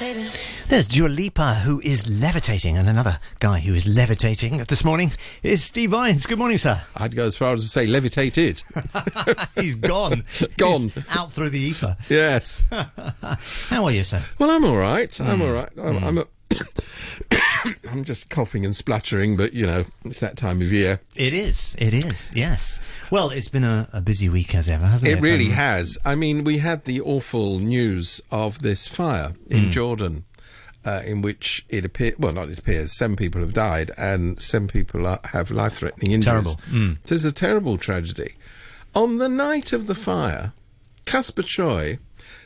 levitating. There's Dua Lipa, who is levitating, and another guy who is levitating this morning is Steve Vines. Good morning, sir. I'd go as far as to say levitated. He's gone. He's out through the ether. Yes. How are you, sir? Well, I'm all right. I'm just coughing and spluttering, but, you know, it's that time of year. It is, yes. Well, it's been a busy week as ever, hasn't it? It really has. I mean, we had the awful news of this fire in Jordan, in which it appears, well, not it appears, 7 people have died and 7 people have life-threatening injuries. Terrible. So it's a terrible tragedy. On the night of the fire, Caspar Choi,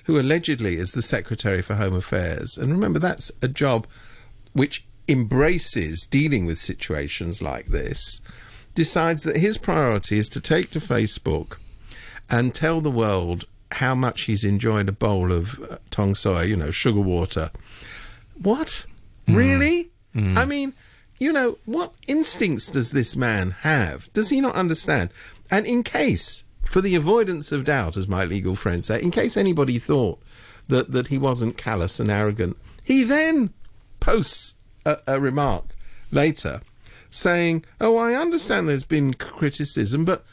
who allegedly is the Secretary for Home Affairs, and remember, that's a job which embraces dealing with situations like this, decides that his priority is to take to Facebook and tell the world how much he's enjoyed a bowl of tong sui, you know, sugar water. What? Really? I mean, you know, what instincts does this man have? Does he not understand? And in case, for the avoidance of doubt, as my legal friends say, in case anybody thought that he wasn't callous and arrogant, he then posts a remark later saying, oh, I understand there's been criticism, but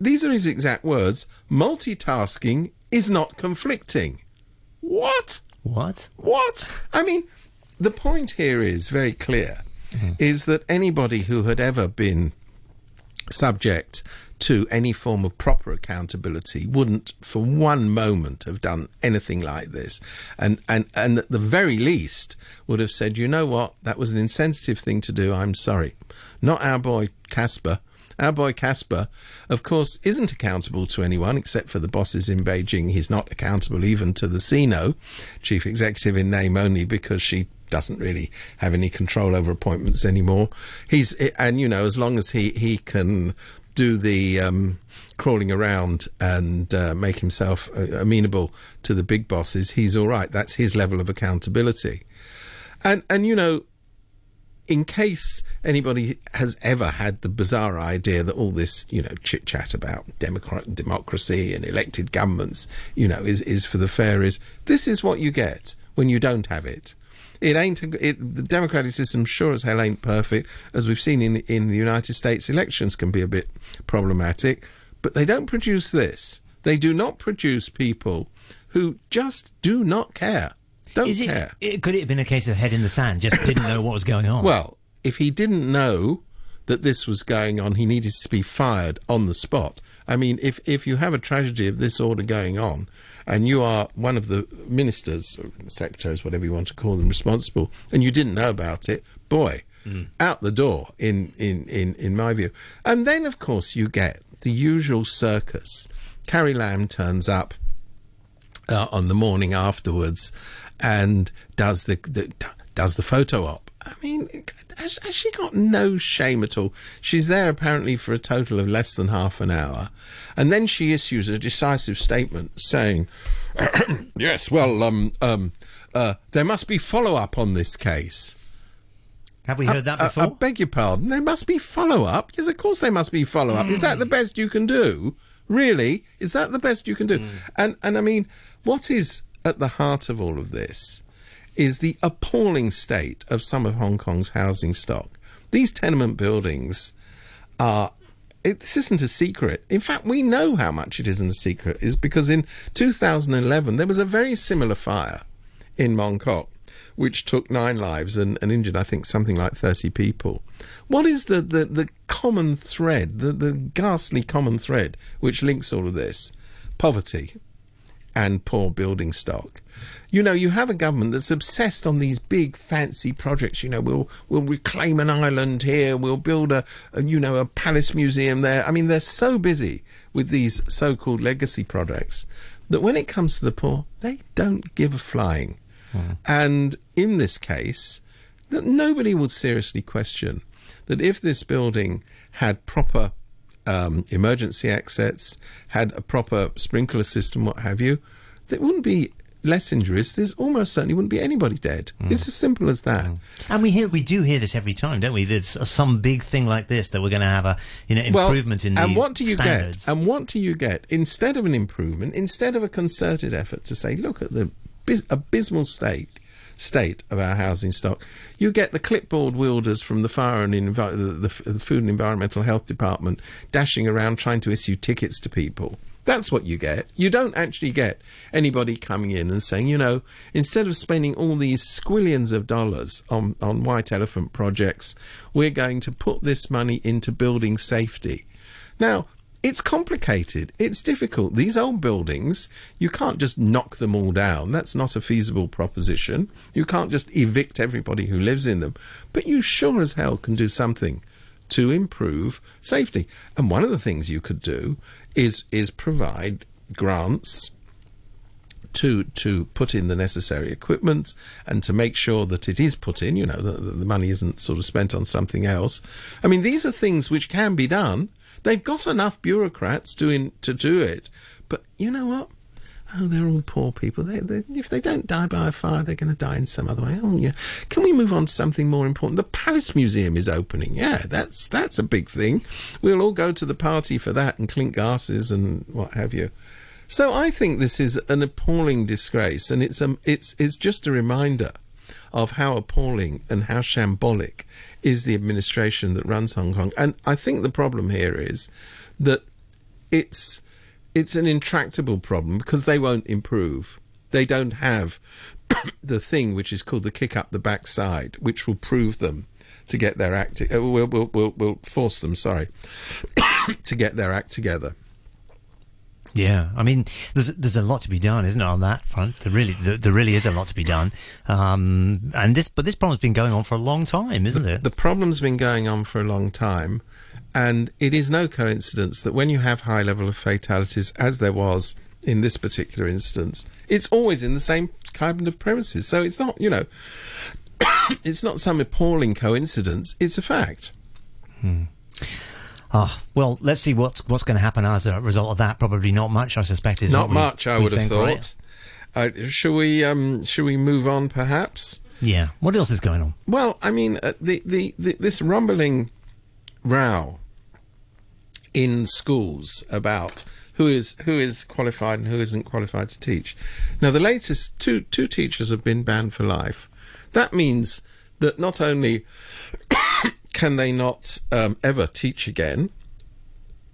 these are his exact words, multitasking is not conflicting. What? What? What? I mean, the point here is very clear, is that anybody who had ever been subject to any form of proper accountability wouldn't for one moment have done anything like this, and at the very least would have said, you know what, that was an insensitive thing to do, I'm sorry. Not our boy Caspar. Our boy Caspar, of course, isn't accountable to anyone except for the bosses in Beijing. He's not accountable even to the CNO, chief executive in name only, because she doesn't really have any control over appointments anymore. He's, and you know, as long as he can do the crawling around and make himself amenable to the big bosses, he's all right. That's his level of accountability. And you know, in case anybody has ever had the bizarre idea that all this, you know, chit-chat about democracy and elected governments, you know, is for the fairies, this is what you get when you don't have it. The democratic system sure as hell ain't perfect, as we've seen in the United States. Elections can be a bit problematic, but they don't produce this. They do not produce people who just do not care. Don't care. Could it have been a case of head in the sand, just didn't know what was going on? Well, if he didn't know that this was going on, he needed to be fired on the spot. I mean, if you have a tragedy of this order going on, and you are one of the ministers, or secretaries, whatever you want to call them, responsible, and you didn't know about it, boy, out the door, in my view. And then, of course, you get the usual circus. Carrie Lam turns up on the morning afterwards and does the photo op. I mean, has she got no shame at all? She's there apparently for a total of less than half an hour. And then she issues a decisive statement saying, yes, well, there must be follow-up on this case. Have we heard that before? I beg your pardon. There must be follow-up? Yes, of course there must be follow-up. Is that the best you can do? Really? Is that the best you can do? And I mean, what is at the heart of all of this is the appalling state of some of Hong Kong's housing stock. These tenement buildings are... This isn't a secret. In fact, we know how much it isn't a secret, is because in 2011 there was a very similar fire in Mong Kok, which took 9 lives and injured, I think, something like 30 people. What is the common thread, the ghastly common thread, which links all of this? Poverty and poor building stock. You know, you have a government that's obsessed on these big fancy projects. You know, we'll reclaim an island here, we'll build a palace museum there. I mean, they're so busy with these so-called legacy projects that when it comes to the poor, they don't give a flying. And in this case, that nobody would seriously question that if this building had proper emergency exits, had a proper sprinkler system, what have you, there wouldn't be less injuries. There's almost certainly wouldn't be anybody dead. It's as simple as that. And we do hear this every time, don't we? There's some big thing like this that we're going to have a improvement in the standards. And what do you get? Instead of an improvement, instead of a concerted effort to say, look at the abysmal state of our housing stock. You get the clipboard wielders from the fire and the Food and Environmental Health Department dashing around trying to issue tickets to people. That's what you get. You don't actually get anybody coming in and saying, you know, instead of spending all these squillions of dollars on white elephant projects, we're going to put this money into building safety. Now, it's complicated. It's difficult. These old buildings, you can't just knock them all down. That's not a feasible proposition. You can't just evict everybody who lives in them. But you sure as hell can do something to improve safety. And one of the things you could do is provide grants to put in the necessary equipment and to make sure that it is put in, you know, the money isn't sort of spent on something else. I mean, these are things which can be done. They've got enough bureaucrats to do it. But you know what? Oh, they're all poor people. If they don't die by a fire, they're going to die in some other way. Oh, yeah. Can we move on to something more important? The Palace Museum is opening. Yeah, that's a big thing. We'll all go to the party for that and clink glasses and what have you. So I think this is an appalling disgrace, and it's just a reminder of how appalling and how shambolic is the administration that runs Hong Kong. And I think the problem here is that it's an intractable problem because they won't improve. They don't have the thing which is called the kick up the backside, which will prove them to get their act. Will force them, sorry, to get their act together. Yeah, I mean, there's a lot to be done, isn't there, on that front? There really is a lot to be done, but this problem's been going on for a long time, isn't it? The problem's been going on for a long time. And it is no coincidence that when you have high level of fatalities, as there was in this particular instance, it's always in the same kind of premises. So it's not, you know, it's not some appalling coincidence. It's a fact. Hmm. Well, let's see what's going to happen as a result of that. Probably not much, I suspect. Is not much, I would have thought. Should we move on, perhaps? Yeah. What else is going on? Well, I mean, this rumbling row in schools about who is qualified and who isn't qualified to teach. Now, the latest two teachers have been banned for life. That means that not only can they not ever teach again,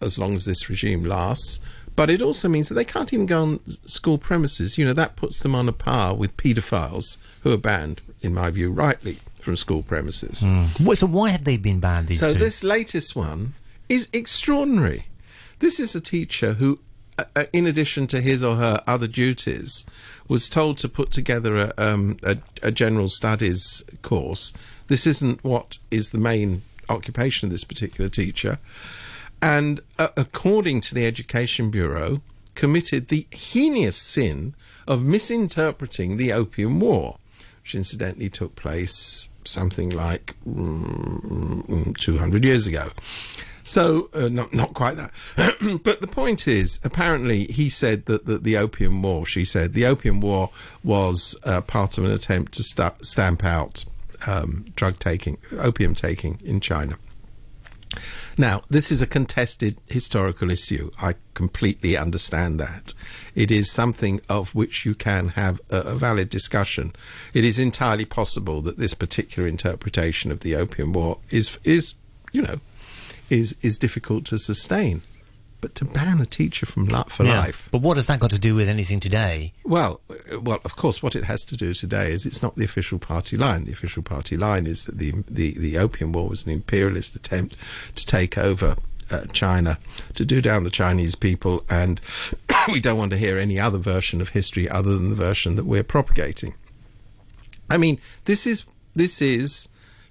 as long as this regime lasts, but it also means that they can't even go on school premises. You know, that puts them on a par with paedophiles, who are banned, in my view, rightly, from school premises. Mm. So why have they been banned, these two? So this latest one is extraordinary. This is a teacher who, in addition to his or her other duties, was told to put together a general studies course. This isn't what is the main occupation of this particular teacher. And according to the Education Bureau, committed the heinous sin of misinterpreting the Opium War, which incidentally took place something like 200 years ago. So, not quite that. But the point is, apparently, he said that the Opium War, she said, the Opium War was part of an attempt to stamp out opium taking in China. Now, this is a contested historical issue. I completely understand that. It is something of which you can have a valid discussion. It is entirely possible that this particular interpretation of the Opium War is difficult to sustain. But to ban a teacher for life. But what has that got to do with anything today? Well, of course, what it has to do today is it's not the official party line. The official party line is that the Opium War was an imperialist attempt to take over China, to do down the Chinese people, and we don't want to hear any other version of history other than the version that we're propagating. I mean, this is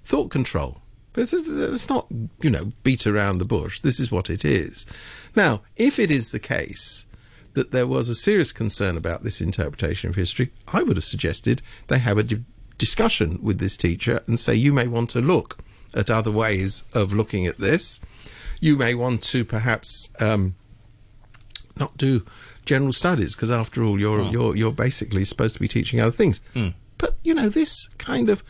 thought control. Let's not, you know, beat around the bush. This is what it is. Now, if it is the case that there was a serious concern about this interpretation of history, I would have suggested they have a discussion with this teacher and say, you may want to look at other ways of looking at this. You may want to perhaps not do general studies, because after all, you're basically supposed to be teaching other things. Mm. But, you know, this kind of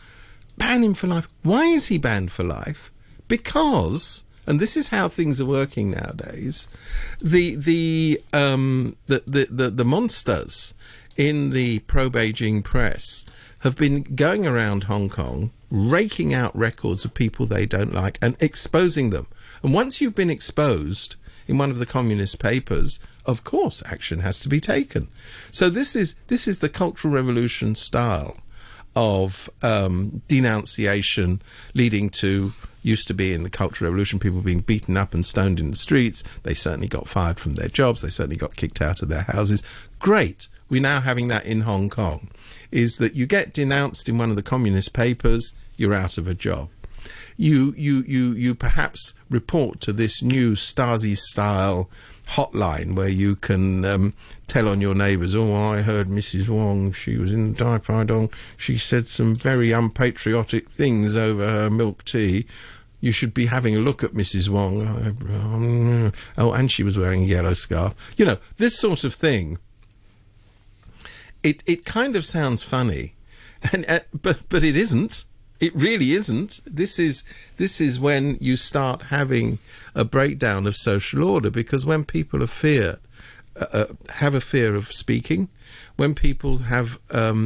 ban him for life. Why is he banned for life? Because, and this is how things are working nowadays, the monsters in the pro-Beijing press have been going around Hong Kong, raking out records of people they don't like and exposing them. And once you've been exposed in one of the communist papers, of course action has to be taken. So this is the Cultural Revolution style of denunciation, leading to, used to be in the Cultural Revolution, people being beaten up and stoned in the streets. They certainly got fired from their jobs. They certainly got kicked out of their houses. Great. We're now having that in Hong Kong, is that you get denounced in one of the communist papers, you're out of a job. You perhaps report to this new Stasi-style hotline where you can tell on your neighbours, oh, I heard Mrs Wong, she was in Dai Pai Dong, she said some very unpatriotic things over her milk tea. You should be having a look at Mrs Wong. Oh, and she was wearing a yellow scarf. You know, this sort of thing. It kind of sounds funny, and but it isn't. It really isn't. This is when you start having a breakdown of social order, because when people are have a fear of speaking, when people have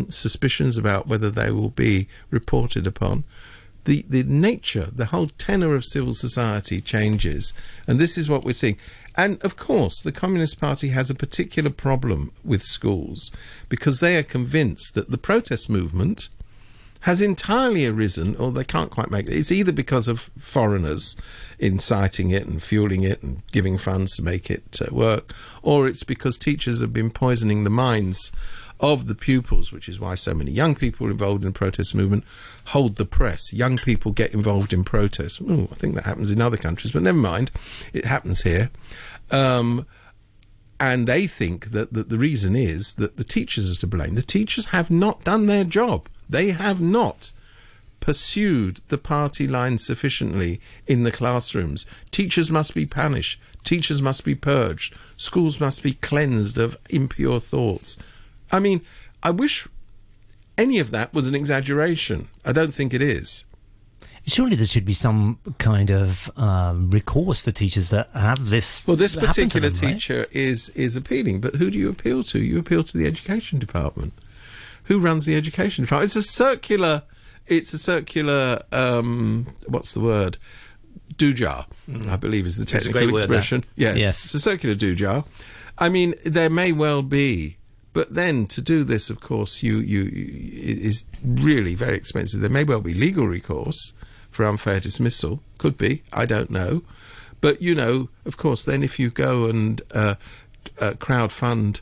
suspicions about whether they will be reported upon, the nature, the whole tenor of civil society changes, and this is what we're seeing. And of course, the Communist Party has a particular problem with schools, because they are convinced that the protest movement has entirely arisen, or they can't quite make it. It's either because of foreigners inciting it and fueling it and giving funds to make it work, or it's because teachers have been poisoning the minds of the pupils, which is why so many young people involved in the protest movement hold the press. Young people get involved in protests. Ooh, I think that happens in other countries, but never mind. It happens here. And they think that the reason is that the teachers are to blame. The teachers have not done their job. They have not pursued the party line sufficiently in the classrooms. Teachers must be punished. Teachers must be purged. Schools must be cleansed of impure thoughts. I mean, I wish any of that was an exaggeration. I don't think it is. Surely there should be some kind of recourse for teachers that have this. Well, this particular teacher is appealing, but who do you appeal to? You appeal to the education department. Who runs the education department? It's a circular. What's the word? Doojar, I believe, is the technical expression. Yes, it's a circular doojar. I mean, there may well be. But then to do this, of course, it is really very expensive. There may well be legal recourse for unfair dismissal. Could be. I don't know. But, you know, of course, then if you go and crowdfund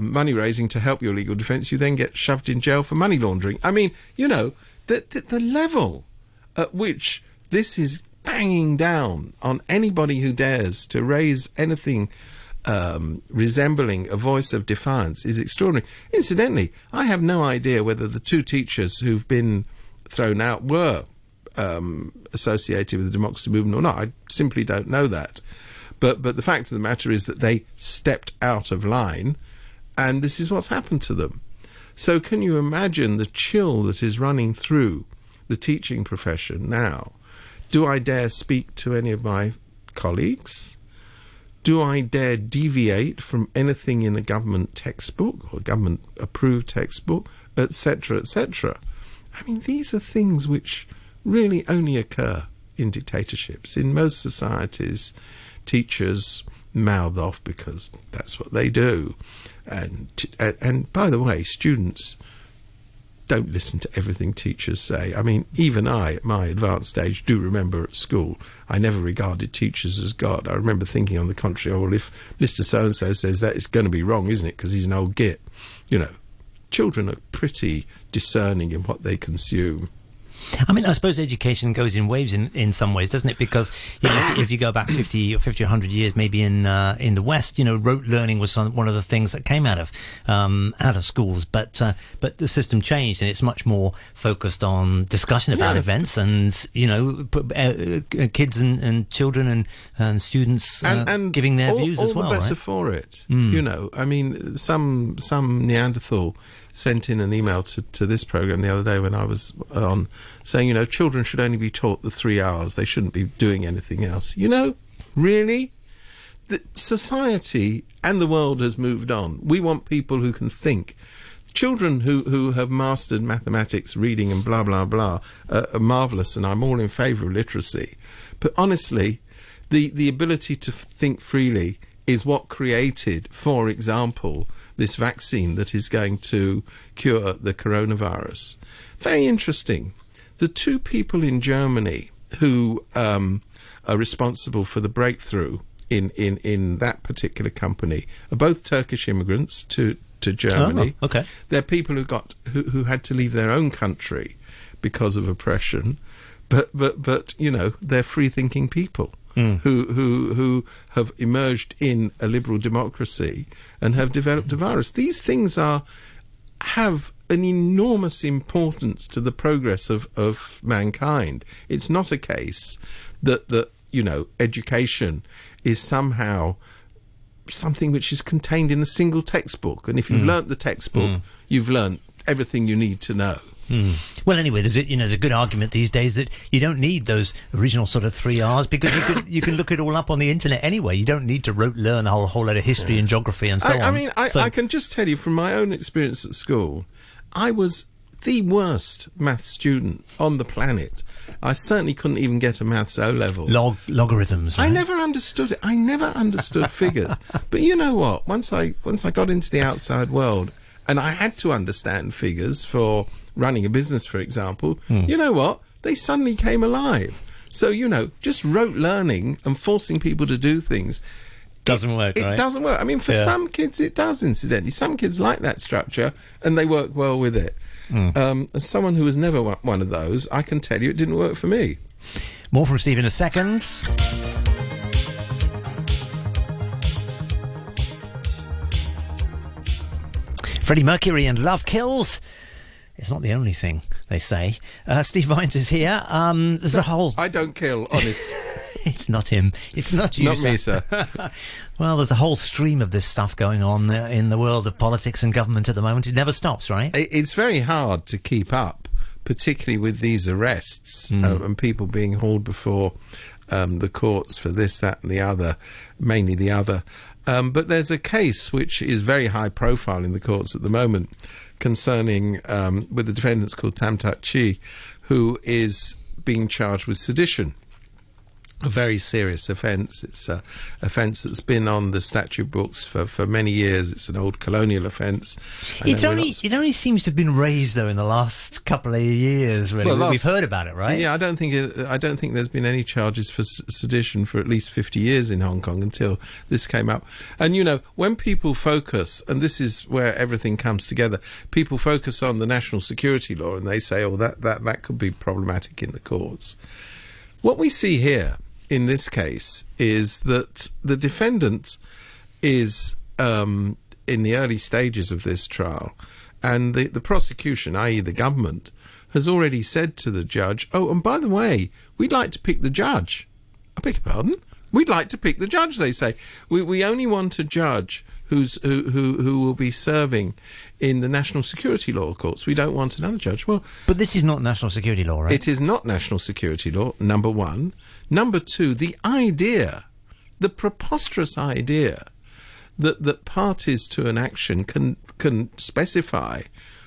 money raising to help your legal defence, you then get shoved in jail for money laundering. I mean, you know, the level at which this is banging down on anybody who dares to raise anything resembling a voice of defiance is extraordinary. Incidentally, I have no idea whether the two teachers who've been thrown out were associated with the democracy movement or not. I simply don't know that. But the fact of the matter is that they stepped out of line, and this is what's happened to them. So can you imagine the chill that is running through the teaching profession now? Do I dare speak to any of my colleagues? Do I dare deviate from anything in a government textbook or government-approved textbook, etc., etc.? I mean, these are things which really only occur in dictatorships. In most societies, teachers mouth off because that's what they do. And by the way, students don't listen to everything teachers say. I mean, even I, at my advanced age, do remember at school, I never regarded teachers as God. I remember thinking, on the contrary, oh, well, if Mr. So-and-so says that, it's going to be wrong, isn't it? Because he's an old git. You know, children are pretty discerning in what they consume. I mean, I suppose education goes in waves in some ways, doesn't it? Because, you know, if you go back 50 or 100 years, maybe in the West, you know, rote learning was one of the things that came out of schools. But the system changed, and it's much more focused on discussion about events, and, you know, kids and children and students and giving their views as well. All the better for it, you know. I mean, some Neanderthal sent in an email to this programme the other day when I was on, saying, you know, children should only be taught the 3 hours. They shouldn't be doing anything else. You know, really? Society and the world has moved on. We want people who can think. Children who have mastered mathematics, reading, and blah, blah, blah are marvellous, and I'm all in favour of literacy. But honestly, the ability to think freely is what created, for example, this vaccine that is going to cure the coronavirus. Very interesting. The two people in Germany who are responsible for the breakthrough in that particular company are both Turkish immigrants to Germany. Oh, okay. They're people who had to leave their own country because of oppression, but you know, they're free-thinking people. Mm. Who have emerged in a liberal democracy and have developed a virus. These things have an enormous importance to the progress of mankind. It's not a case that you know, education is somehow something which is contained in a single textbook, and if you've learnt the textbook, you've learnt everything you need to know. Well, anyway, there's a good argument these days that you don't need those original sort of 3 R's because you can look it all up on the internet anyway. You don't need to learn a whole lot of history and geography and so on. I can just tell you from my own experience at school, I was the worst math student on the planet. I certainly couldn't even get a maths O level. Logarithms. Right? I never understood it. I never understood figures. But you know what? Once I got into the outside world and I had to understand figures for running a business, for example, you know what? They suddenly came alive. So, you know, just rote learning and forcing people to do things doesn't work, right? It doesn't work. I mean, for some kids it does, incidentally. Some kids like that structure and they work well with it. As someone who was never one of those, I can tell you it didn't work for me. More from Steve in a second. Freddie Mercury and Love Kills. It's not the only thing they say. Steve Vines is here. There's a whole... I don't kill, honest. It's not him. It's not you, sir. Not me, sir. Well, there's a whole stream of this stuff going on in the world of politics and government at the moment. It never stops, right? It's very hard to keep up, particularly with these arrests and people being hauled before the courts for this, that and the other, mainly the other. But there's a case which is very high profile in the courts at the moment concerning with the defendants called Tam Tak Chi, who is being charged with sedition, a very serious offence. It's an offence that's been on the statute books for many years. It's an old colonial offence. It only seems to have been raised though in the last couple of years. Really, well, we've heard about it, right? Yeah, I don't think there's been any charges for sedition for at least 50 years in Hong Kong until this came up. And you know, when people focus, and this is where everything comes together, people focus on the national security law and they say, "Oh, that could be problematic in the courts." What we see here, in this case, is that the defendant is in the early stages of this trial, and the prosecution, i.e. the government, has already said to the judge, oh, and by the way, we'd like to pick the judge. I beg your pardon? We'd like to pick the judge, they say. We only want a judge who will be serving in the national security law courts. We don't want another judge. Well, but this is not national security law, right? It is not national security law, number one. Number two, the idea, the preposterous idea that parties to an action can specify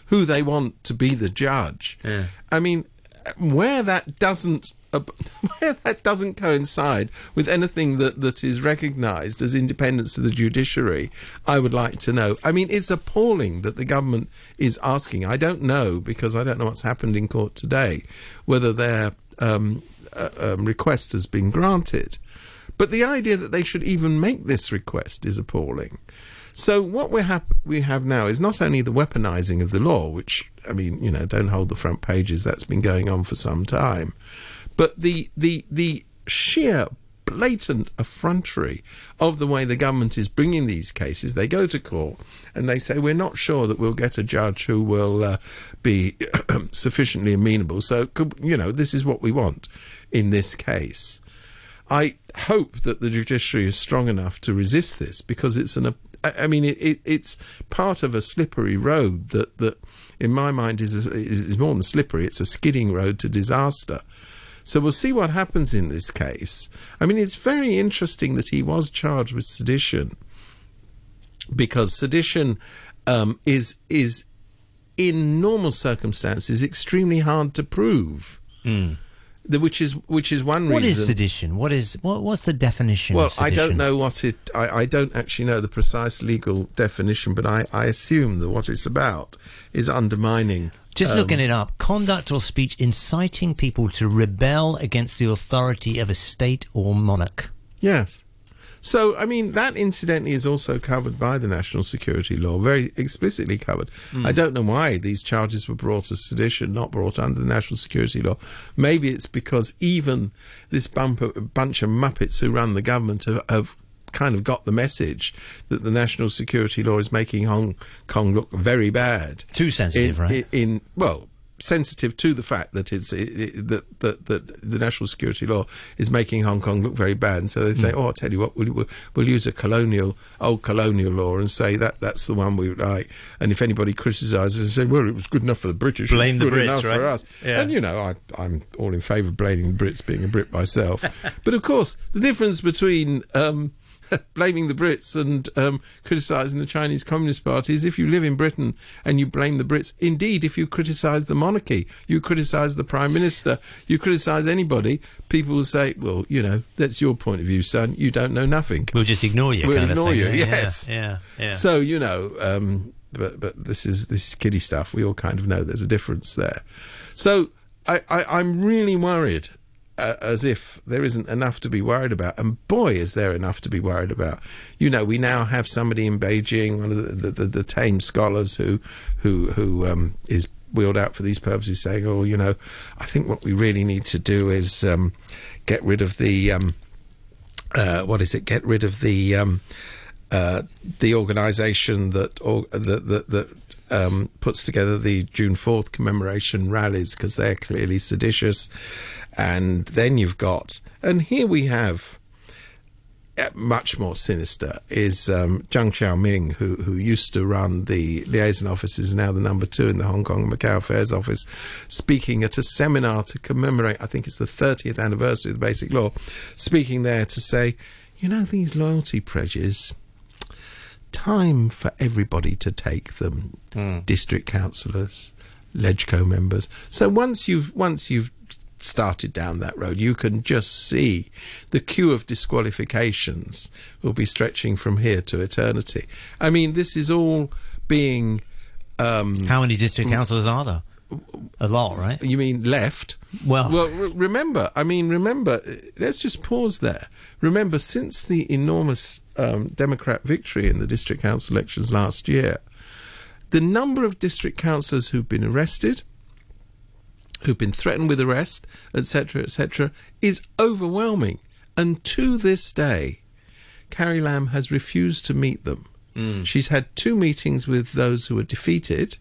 who they want to be the judge. Yeah. I mean, where that doesn't coincide with anything that is recognised as independence of the judiciary, I would like to know. I mean, it's appalling that the government is asking. I don't know, because I don't know what's happened in court today, whether their request has been granted. But the idea that they should even make this request is appalling. So what we have now is not only the weaponising of the law, which, I mean, you know, don't hold the front pages, that's been going on for some time, but the sheer blatant effrontery of the way the government is bringing these cases. They go to court and they say, we're not sure that we'll get a judge who will be sufficiently amenable, so, you know, this is what we want in this case. I hope that the judiciary is strong enough to resist this, because it's an... I mean, it's part of a slippery road that in my mind, is more than slippery. It's a skidding road to disaster. So we'll see what happens in this case. I mean, it's very interesting that he was charged with sedition, because sedition is in normal circumstances extremely hard to prove. Mm. Which is one reason. What is sedition? What's the definition of sedition? I don't know what it. I don't actually know the precise legal definition, but I assume that what it's about is undermining. Just looking it up, conduct or speech inciting people to rebel against the authority of a state or monarch. Yes. So, I mean, that incidentally is also covered by the national security law, very explicitly covered. Mm. I don't know why these charges were brought as sedition, not brought under the national security law. Maybe it's because even this bunch of muppets who run the government have kind of got the message that the national security law is making Hong Kong look very bad. Too sensitive, right? Sensitive to the fact that that the national security law is making Hong Kong look very bad, and so they say, "Oh, I'll tell you what, we'll use a old colonial law and say that's the one we would like." And if anybody criticises and say, "Well, it was good enough for the British, blame the Brits, right?" for us, yeah. And you know, I'm all in favour of blaming the Brits, being a Brit myself. But of course, the difference between blaming the Brits and criticising the Chinese Communist Party is, if you live in Britain and you blame the Brits, indeed, if you criticise the monarchy, you criticise the Prime Minister, you criticise anybody, people will say, well, you know, that's your point of view, son, you don't know nothing. We'll just ignore you. We'll ignore you, yes. Yeah. So, you know, but this is kiddie stuff. We all kind of know there's a difference there. So I'm really worried, as if there isn't enough to be worried about. And boy, is there enough to be worried about. You know, we now have somebody in Beijing, one of the tame scholars who is wheeled out for these purposes, saying, oh, you know, I think what we really need to do is get rid of the... Get rid of the organisation that puts together the June 4th commemoration rallies, because they're clearly seditious. And then you've got, and here we have much more sinister, is Zhang Xiaoming, who used to run the liaison office, is now the number 2 in the Hong Kong and Macau Affairs Office, speaking at a seminar to commemorate, I think it's the 30th anniversary of the Basic Law, speaking there to say, you know, these loyalty pledges, time for everybody to take them. District councillors, LegCo members. So once you've started down that road, you can just see the queue of disqualifications will be stretching from here to eternity. I mean, this is all being... How many district councillors are there? A lot, right? You mean left? Well, remember, let's just pause there. Remember, since the enormous Democrat victory in the district council elections last year, the number of district councillors who've been arrested, who've been threatened with arrest, etc., is overwhelming. And to this day, Carrie Lam has refused to meet them. Mm. She's had 2 meetings with those who were defeated,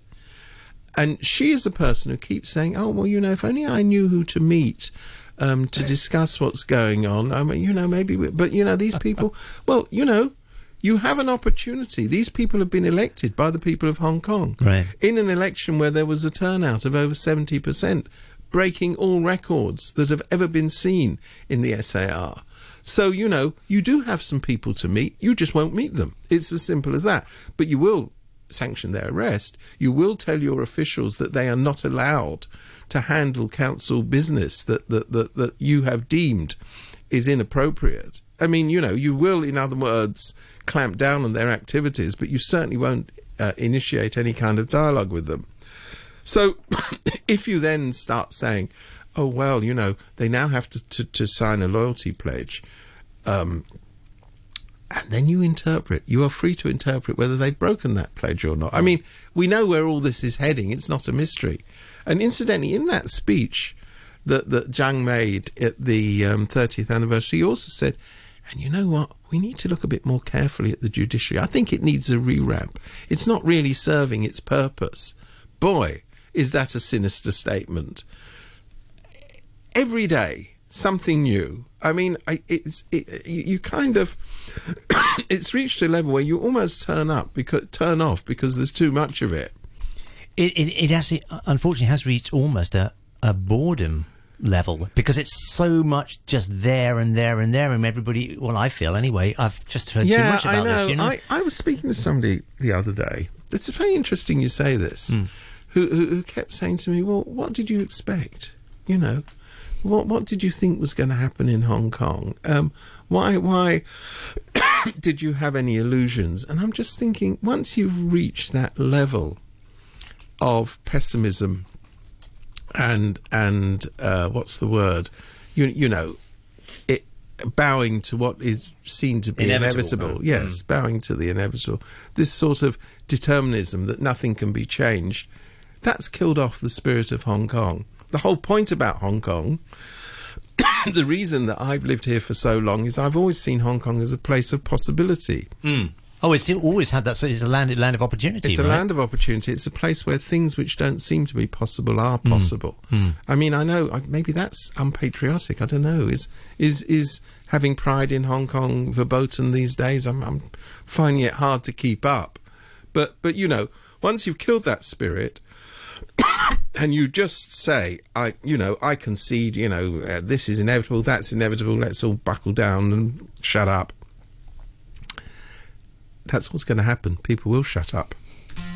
and she is the person who keeps saying, oh, well, you know, if only I knew who to meet to discuss what's going on. I mean, you know, maybe... But, you know, these people... Well, you know, you have an opportunity. These people have been elected by the people of Hong Kong. Right. In an election where there was a turnout of over 70%, breaking all records that have ever been seen in the SAR. So, you know, you do have some people to meet. You just won't meet them. It's as simple as that. But you will sanction their arrest. You will tell your officials that they are not allowed to handle council business that you have deemed is inappropriate. I mean, you know, you will, in other words, clamp down on their activities, but you certainly won't initiate any kind of dialogue with them. So if you then start saying, oh, well, you know, they now have to sign a loyalty pledge, and then you are free to interpret whether they've broken that pledge or not. I mean, we know where all this is heading. It's not a mystery. And incidentally, in that speech that Zhang made at the 30th anniversary, he also said, and you know what, we need to look a bit more carefully at the judiciary. I think it needs a re-ramp. It's not really serving its purpose. Boy, is that a sinister statement. Every day, something new. I mean, you kind of... it's reached a level where you almost turn off because there's too much of it. It actually, unfortunately, has reached almost a boredom level, because it's so much just there and there and there, and everybody, well, I feel anyway, I've just heard too much about this, you know. I was speaking to somebody the other day, this is very interesting you say this, who kept saying to me, well, what did you expect, you know? What did you think was going to happen in Hong Kong? Why did you have any illusions? And I'm just thinking, once you've reached that level of pessimism and what's the word? You know, bowing to what is seen to be inevitable. Yes, bowing to the inevitable. This sort of determinism that nothing can be changed, that's killed off the spirit of Hong Kong. The whole point about Hong Kong, the reason that I've lived here for so long, is I've always seen Hong Kong as a place of possibility. Oh, it's always had that. So it's a land of opportunity. It's a land of opportunity. It's a place where things which don't seem to be possible are possible. I mean, I know maybe that's unpatriotic. I don't know. Is having pride in Hong Kong verboten these days? I'm finding it hard to keep up. But you know, once you've killed that spirit. And you just say, I concede, this is inevitable, that's inevitable, let's all buckle down and shut up. That's what's going to happen. People will shut up.